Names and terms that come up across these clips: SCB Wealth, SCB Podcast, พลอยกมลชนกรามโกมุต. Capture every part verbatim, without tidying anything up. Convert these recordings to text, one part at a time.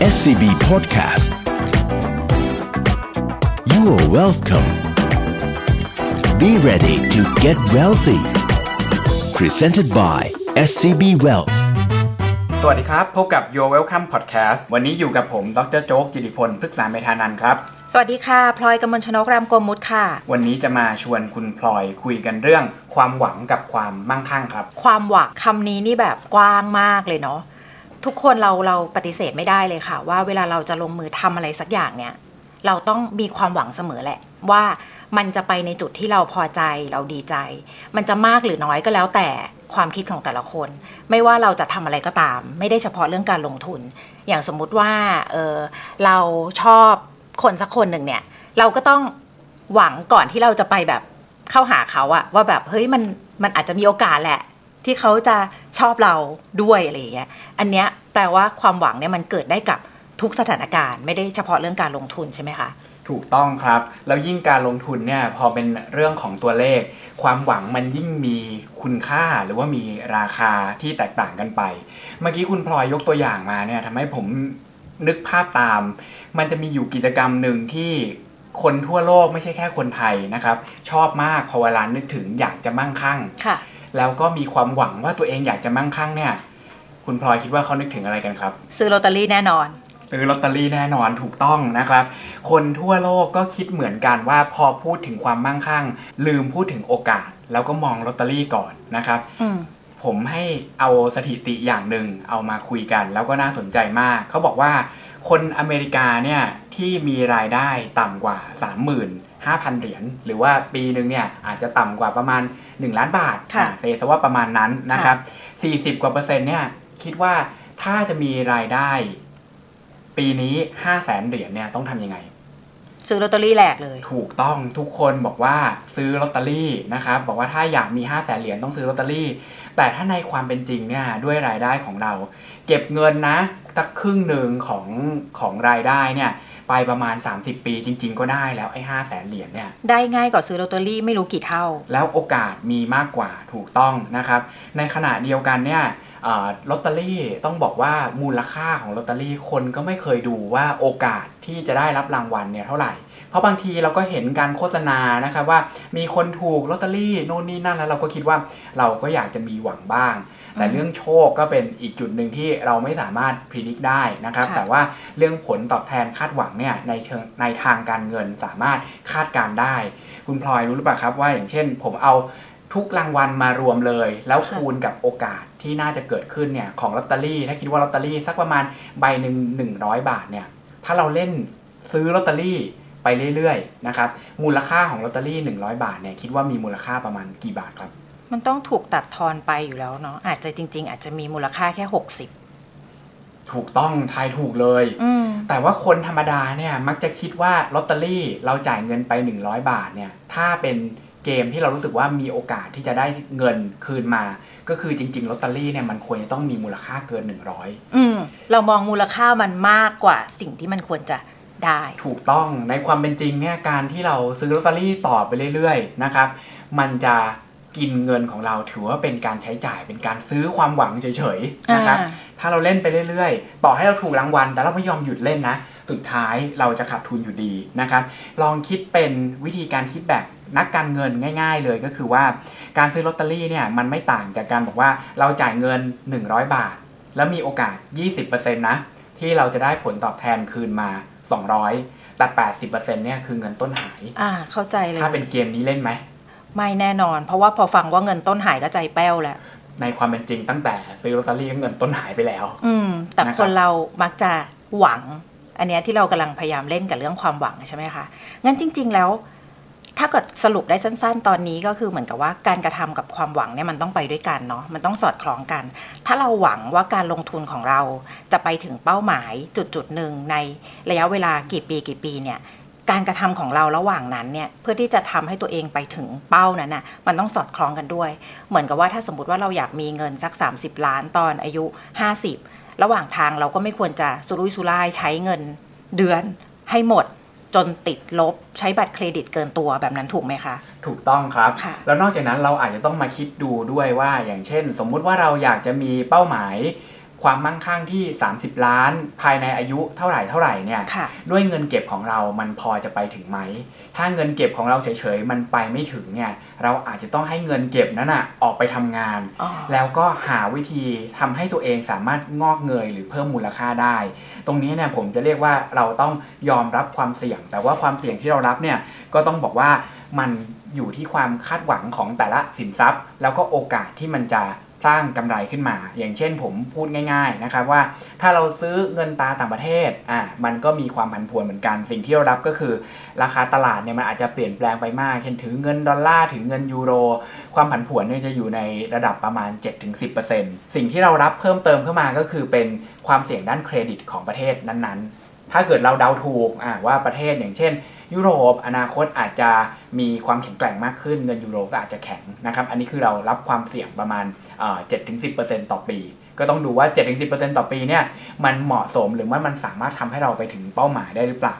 เอส ซี บี Podcast You are welcome Be ready to get wealthy Presented by เอส ซี บี Wealth สวัสดีครับพบกับ You are welcome Podcast วันนี้อยู่กับผมดร.โจ๊กจิติพลพฤกษาเมธานันท์ครับสวัสดีค่ะพลอยกมลชนกรามโกมุตค่ะวันนี้จะมาชวนคุณพลอยคุยกันเรื่องความหวังกับความมั่งคั่งครับความหวังคำนี้นี่แบบกว้างมากเลยเนาะทุกคนเราเราปฏิเสธไม่ได้เลยค่ะว่าเวลาเราจะลงมือทำอะไรสักอย่างเนี่ยเราต้องมีความหวังเสมอแหละว่ามันจะไปในจุดที่เราพอใจเราดีใจมันจะมากหรือน้อยก็แล้วแต่ความคิดของแต่ละคนไม่ว่าเราจะทำอะไรก็ตามไม่ได้เฉพาะเรื่องการลงทุนอย่างสมมุติว่าเออเราชอบคนสักคนหนึ่งเนี่ยเราก็ต้องหวังก่อนที่เราจะไปแบบเข้าหาเขาอะว่าแบบเฮ้ยมันมันอาจจะมีโอกาสแหละที่เขาจะชอบเราด้วยอะไรอย่างเงี้ยอันเนี้ยแปลว่าความหวังเนี่ยมันเกิดได้กับทุกสถานการณ์ไม่ได้เฉพาะเรื่องการลงทุนใช่ไหมคะถูกต้องครับแล้วยิ่งการลงทุนเนี่ยพอเป็นเรื่องของตัวเลขความหวังมันยิ่งมีคุณค่าหรือว่ามีราคาที่แตกต่างกันไปเมื่อกี้คุณพลอยยกตัวอย่างมาเนี่ยทำให้ผมนึกภาพตามมันจะมีอยู่กิจกรรมหนึ่งที่คนทั่วโลกไม่ใช่แค่คนไทยนะครับชอบมากพอเวลานึกถึงอยากจะมั่งคั่งแล้วก็มีความหวังว่าตัวเองอยากจะมั่งคั่งเนี่ยคุณพลอยคิดว่าเขานึกถึงอะไรกันครับซื้อลอตเตอรี่แน่นอนซื้อลอตเตอรี่แน่นอนถูกต้องนะครับคนทั่วโลกก็คิดเหมือนกันว่าพอพูดถึงความมั่งคั่งลืมพูดถึงโอกาสแล้วก็มองลอตเตอรี่ก่อนนะครับผมให้เอาสถิติอย่างนึงเอามาคุยกันแล้วก็น่าสนใจมากเขาบอกว่าคนอเมริกาเนี่ยที่มีรายได้ต่ำกว่า สามหมื่นห้าพัน เหรียญหรือว่าปีนึงเนี่ยอาจจะต่ำกว่าประมาณหนึ่งล้านบาทเรียกว่าประมาณนั้นนะครับสี่สิบกว่าเปอร์เซ็นต์เนี่ยคิดว่าถ้าจะมีรายได้ปีนี้ ห้าแสน เหรียญเนี่ยต้องทำยังไงซื้อลอตเตอรี่แหลกเลยถูกต้องทุกคนบอกว่าซื้อลอตเตอรี่นะครับบอกว่าถ้าอยากมี ห้าแสน เหรียญต้องซื้อลอตเตอรี่แต่ถ้าในความเป็นจริงเนี่ยด้วยรายได้ของเราเก็บเงินนะสักครึ่งหนึ่งของของรายได้เนี่ยไปประมาณสามสิบปีจริงๆก็ได้แล้วไอ้ ห้าแสน เหรียญเนี่ยได้ง่ายกว่าซื้อลอตเตอรี่ไม่รู้กี่เท่าแล้วโอกาสมีมากกว่าถูกต้องนะครับในขณะเดียวกันเนี่ยเอ่อลอตเตอรี่ต้องบอกว่ามูลค่าของลอตเตอรี่คนก็ไม่เคยดูว่าโอกาสที่จะได้รับรางวัลเนี่ยเท่าไหร่เพราะบางทีเราก็เห็นการโฆษณานะครับว่ามีคนถูกลอตเตอรี่โน่นนี่นั่นแล้วเราก็คิดว่าเราก็อยากจะมีหวังบ้างแต่เรื่องโชคก็เป็นอีกจุดหนึ่งที่เราไม่สามารถพิจิตรได้นะครับแต่ว่าเรื่องผลตอบแทนคาดหวังเนี่ยในเชิงในทางการเงินสามารถคาดการได้คุณพลอยรู้หรือเปล่าครับว่าอย่างเช่นผมเอาทุกรางวัลมารวมเลยแล้วคูณกับโอกาสที่น่าจะเกิดขึ้นเนี่ยของลอตเตอรี่ถ้าคิดว่าลอตเตอรี่สักประมาณใบหนึ่งหนึ่งร้อยบาทเนี่ยถ้าเราเล่นซื้อลอตเตอรี่ไปเรื่อยๆนะครับมูลค่าของลอตเตอรี่หนึ่งร้อยบาทเนี่ยคิดว่ามีมูลค่าประมาณกี่บาทครับมันต้องถูกตัดทอนไปอยู่แล้วเนาะอาจจะจริงๆอาจจะมีมูลค่าแค่หกสิบถูกต้องทายถูกเลยแต่ว่าคนธรรมดาเนี่ยมักจะคิดว่าลอตเตอรี่เราจ่ายเงินไปหนึ่งร้อยบาทเนี่ยถ้าเป็นเกมที่เรารู้สึกว่ามีโอกาสที่จะได้เงินคืนมาก็คือจริงๆลอตเตอรี่เนี่ยมันควรจะต้องมีมูลค่าเกินหนึ่งร้อยอืมเรามองมูลค่ามันมากกว่าสิ่งที่มันควรจะได้ถูกต้องในความเป็นจริงเนี่ยการที่เราซื้อลอตเตอรี่ต่อไปเรื่อยๆนะครับมันจะกินเงินของเราถือว่าเป็นการใช้จ่ายเป็นการซื้อความหวังเฉยๆนะครับถ้าเราเล่นไปเรื่อยๆต่อให้เราถูกรางวัลแต่เราไม่ยอมหยุดเล่นนะสุดท้ายเราจะขาดทุนอยู่ดีนะครับลองคิดเป็นวิธีการคิดแบบนักการเงินง่ายๆเลยก็คือว่าการซื้อลอตเตอรี่เนี่ยมันไม่ต่างจากการบอกว่าเราจ่ายเงินหนึ่งร้อยบาทแล้วมีโอกาส ยี่สิบเปอร์เซ็นต์ นะที่เราจะได้ผลตอบแทนคืนมาสองร้อยแต่ แปดสิบเปอร์เซ็นต์ เนี่ยคือเงินต้นหายอ่าเข้าใจเลยถ้าเป็นเกมนี้เล่นไหมไม่แน่นอนเพราะว่าพอฟังว่าเงินต้นหายก็ใจแป้วแหละในความเป็นจริงตั้งแต่ซื้อลอตเตอรี่เงินต้นหายไปแล้วอืมแต่คนเรามักจะหวังอันเนี้ยที่เรากำลังพยายามเล่นกับเรื่องความหวังใช่ไหมคะงั้นจริงๆแล้วถ้าเกิดสรุปได้สั้นๆตอนนี้ก็คือเหมือนกับว่าการกระทำกับความหวังเนี่ยมันต้องไปด้วยกันเนาะมันต้องสอดคล้องกันถ้าเราหวังว่าการลงทุนของเราจะไปถึงเป้าหมายจุดๆนึงในระยะเวลากี่ปีกี่ปีเนี่ยการกระทำของเราระหว่างนั้นเนี่ยเพื่อที่จะทำให้ตัวเองไปถึงเป้านั้นน่ะมันต้องสอดคล้องกันด้วยเหมือนกับว่าถ้าสมมติว่าเราอยากมีเงินสักสามสิบล้านตอนอายุห้าสิบระหว่างทางเราก็ไม่ควรจะสุรุ่ยสุร่ายใช้เงินเดือนให้หมดจนติดลบใช้บัตรเครดิตเกินตัวแบบนั้นถูกไหมคะถูกต้องครับแล้วนอกจากนั้นเราอาจจะต้องมาคิดดูด้วยว่าอย่างเช่นสมมุติว่าเราอยากจะมีเป้าหมาย ความมั่งคั่งที่สามสิบล้านภายในอายุเท่าไหร่เท่าไหร่เนี่ยด้วยเงินเก็บของเรามันพอจะไปถึงไหมถ้าเงินเก็บของเราเฉยๆมันไปไม่ถึงเนี่ยเราอาจจะต้องให้เงินเก็บนั้นน่ะออกไปทำงานแล้วก็หาวิธีทำให้ตัวเองสามารถงอกเงยหรือเพิ่มมูลค่าได้ตรงนี้เนี่ยผมจะเรียกว่าเราต้องยอมรับความเสี่ยงแต่ว่าความเสี่ยงที่เรารับเนี่ยก็ต้องบอกว่ามันอยู่ที่ความคาดหวังของแต่ละสินทรัพย์แล้วก็โอกาสที่มันจะสร้างกำไรขึ้นมาอย่างเช่นผมพูดง่ายๆนะครับว่าถ้าเราซื้อเงินตราต่างประเทศอ่ะมันก็มีความผันผวนเหมือนกันสิ่งที่เรารับก็คือราคาตลาดเนี่ยมันอาจจะเปลี่ยนแปลงไปมากเช่นถึงเงินดอลลาร์ถึงเงินยูโรความผันผวนเนี่ยจะอยู่ในระดับประมาณ เจ็ดถึงสิบเปอร์เซ็นต์ สิ่งที่เรารับเพิ่มเติมเข้ามาก็คือเป็นความเสี่ยงด้านเครดิตของประเทศนั้นๆถ้าเกิดเราเดาถูกอ่ะว่าประเทศอย่างเช่นยุโรปอนาคตอาจจะมีความแข็งแกร่งมากขึ้นเงินยูโรก็อาจจะแข็งนะครับอันนี้คือเรารับความเสี่ยงประมาณเอ่อ เจ็ดถึงสิบเปอร์เซ็นต์ ต่อปีก็ต้องดูว่า เจ็ดถึงสิบเปอร์เซ็นต์ ต่อปีเนี่ยมันเหมาะสมหรือว่ามันสามารถทำให้เราไปถึงเป้าหมายได้หรือเปล่า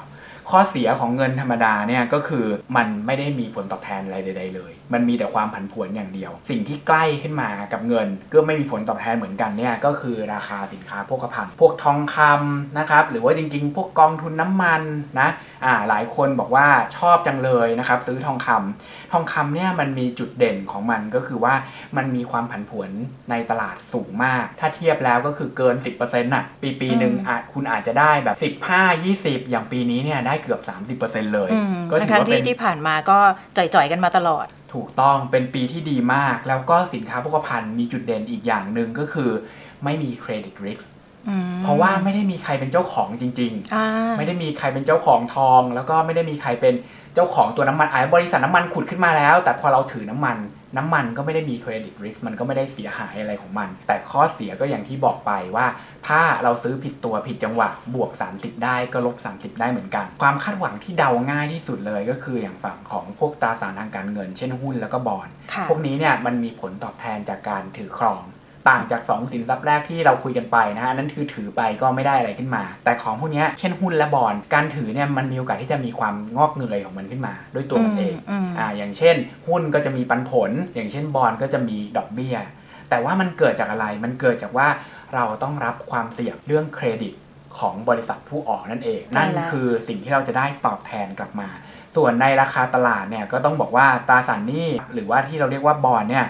ข้อเสียของเงินธรรมดาเนี่ยก็คือมันไม่ได้มีผลตอบแทนอะไรใดๆเลยมันมีแต่ความผันผวนอย่างเดียวสิ่งที่ใกล้ขึ้นมากับเงินก็ไม่มีผลตอบแทนเหมือนกันเนี่ยก็คือราคาสินค้าโภคภัณฑ์พวกทองคำนะครับหรือว่าจริงๆพวกกองทุนน้ำมันนะอ่าหลายคนบอกว่าชอบจังเลยนะครับซื้อทองคำทองคำเนี่ยมันมีจุดเด่นของมันก็คือว่ามันมีความผันผวนในตลาดสูงมากถ้าเทียบแล้วก็คือเกิน สิบเปอร์เซ็นต์ น่ะปีปีนึงอาจคุณอาจจะได้แบบสิบห้า ยี่สิบอย่างปีนี้เนี่ยได้เกือบ สามสิบเปอร์เซ็นต์ เลยก็ถือว่าเป็นที่ผ่านมาก็จ่อยๆกันมาตลอดถูกต้องเป็นปีที่ดีมากแล้วก็สินค้าโภคภัณฑ์มีจุดเด่นอีกอย่างนึงก็คือไม่มีเครดิตริสก์เพราะว่าไม่ได้มีใครเป็นเจ้าของจริงๆไม่ได้มีใครเป็นเจ้าของทองแล้วก็ไม่ได้มีใครเป็นเจ้าของตัวน้ำมันบริษัทน้ำมันขุดขึ้นมาแล้วแต่พอเราถือน้ำมันน้ำมันก็ไม่ได้มีเครดิตริสก์มันก็ไม่ได้เสียหายอะไรของมันแต่ข้อเสียก็อย่างที่บอกไปว่าถ้าเราซื้อผิดตัวผิดจังหวะบวกสามสิบได้ก็ลบสามสิบได้เหมือนกันความคาดหวังที่เดาง่ายที่สุดเลยก็คืออย่างฝั่งของพวกตราสารทางการเงินเช่นหุ้นแล้วก็บอนด์พวกนี้เนี่ยมันมีผลตอบแทนจากการถือครองต่างจากสองสินทรัพย์แรกที่เราคุยกันไปนะฮะนั่นคือถือไปก็ไม่ได้อะไรขึ้นมาแต่ของพวกนี้เช่นหุ้นและบอนด์การถือเนี่ยมันมีโอกาสที่จะมีความงอกเงยของมันขึ้นมาด้วยตัวมันเองอ่าอย่างเช่นหุ้นก็จะมีปันผลอย่างเช่นบอนด์ก็จะมีดอกเบี้ยแต่ว่ามันเกิดจากอะไรมันเกิดจากว่าเราต้องรับความเสี่ยงเรื่องเครดิตของบริษัทผู้ออกนั่นเองนั่นคือสิ่งที่เราจะได้ตอบแทนกลับมาส่วนในราคาตลาดเนี่ยก็ต้องบอกว่าตราสารหนี้หรือว่าที่เราเรียกว่าบอนด์เนี่ย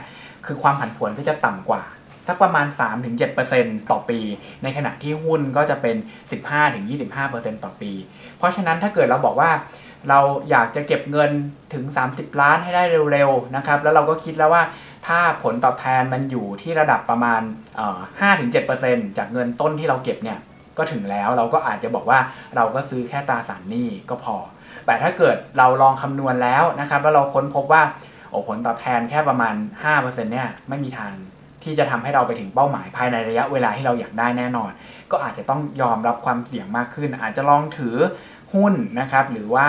คือความผันผวนก็จะต่ำกว่าสักประมาณ สามถึงเจ็ดเปอร์เซ็นต์ ต่อปีในขณะที่หุ้นก็จะเป็น สิบห้าถึงยี่สิบห้าเปอร์เซ็นต์ ต่อปีเพราะฉะนั้นถ้าเกิดเราบอกว่าเราอยากจะเก็บเงินถึงสามสิบล้านให้ได้เร็วๆนะครับแล้วเราก็คิดแล้วว่าถ้าผลตอบแทนมันอยู่ที่ระดับประมาณเอ่อ ห้าถึงเจ็ดเปอร์เซ็นต์ จากเงินต้นที่เราเก็บเนี่ยก็ถึงแล้วเราก็อาจจะบอกว่าเราก็ซื้อแค่ตราสารหนี้ก็พอแต่ถ้าเกิดเราลองคำนวณแล้วนะครับแล้วเราค้นพบว่าโอ้ผลตอบแทนแค่ประมาณ ห้าเปอร์เซ็นต์ เนี่ยไม่มีทางที่จะทำให้เราไปถึงเป้าหมายภายในระยะเวลาที่เราอยากได้แน่นอนก็อาจจะต้องยอมรับความเสี่ยงมากขึ้นอาจจะลองถือหุ้นนะครับหรือว่า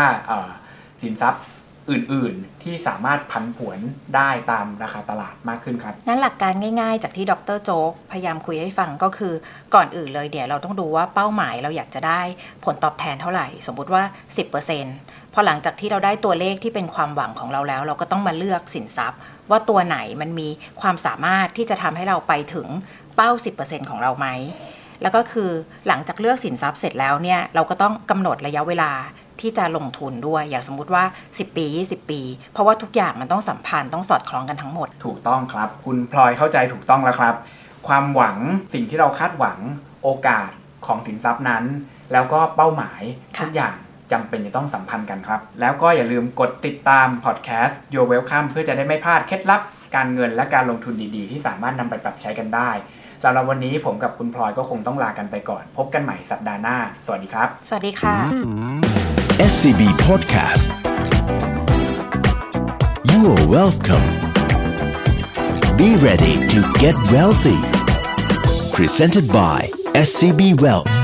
สินทรัพย์อื่นๆที่สามารถผันผวนได้ตามราคาตลาดมากขึ้นครับนั่นหลักการง่ายๆจากที่ดร.โจ๊กพยายามคุยให้ฟังก็คือก่อนอื่นเลยเดี๋ยวเราต้องดูว่าเป้าหมายเราอยากจะได้ผลตอบแทนเท่าไหร่สมมติว่า สิบเปอร์เซ็นต์ พอหลังจากที่เราได้ตัวเลขที่เป็นความหวังของเราแล้วเราก็ต้องมาเลือกสินทรัพย์ว่าตัวไหนมันมีความสามารถที่จะทำให้เราไปถึงเป้า สิบเปอร์เซ็นต์ ของเราไหมแล้วก็คือหลังจากเลือกสินทรัพย์เสร็จแล้วเนี่ยเราก็ต้องกำหนดระยะเวลาที่จะลงทุนด้วยอย่างสมมุติว่าสิบปียี่สิบปีเพราะว่าทุกอย่างมันต้องสัมพันธ์ต้องสอดคล้องกันทั้งหมดถูกต้องครับคุณพลอยเข้าใจถูกต้องแล้วครับความหวังสิ่งที่เราคาดหวังโอกาสของสินทรัพย์นั้นแล้วก็เป้าหมายทุกอย่างจำเป็นจะต้องสัมพันธ์กันครับแล้วก็อย่าลืมกดติดตามพอดแคสต์ Your Welcome เพื่อจะได้ไม่พลาดเคล็ดลับการเงินและการลงทุนดีๆที่สามารถนำไปปรับใช้กันได้สำหรับวันนี้ผมกับคุณพลอยก็คงต้องลากันไปก่อนพบกันใหม่สัปดาห์หน้าสวัสดีครับสวัสดีค่ะ เอส ซี บี Podcast Your Welcome Be ready to get wealthy Presented by เอส ซี บี Wealth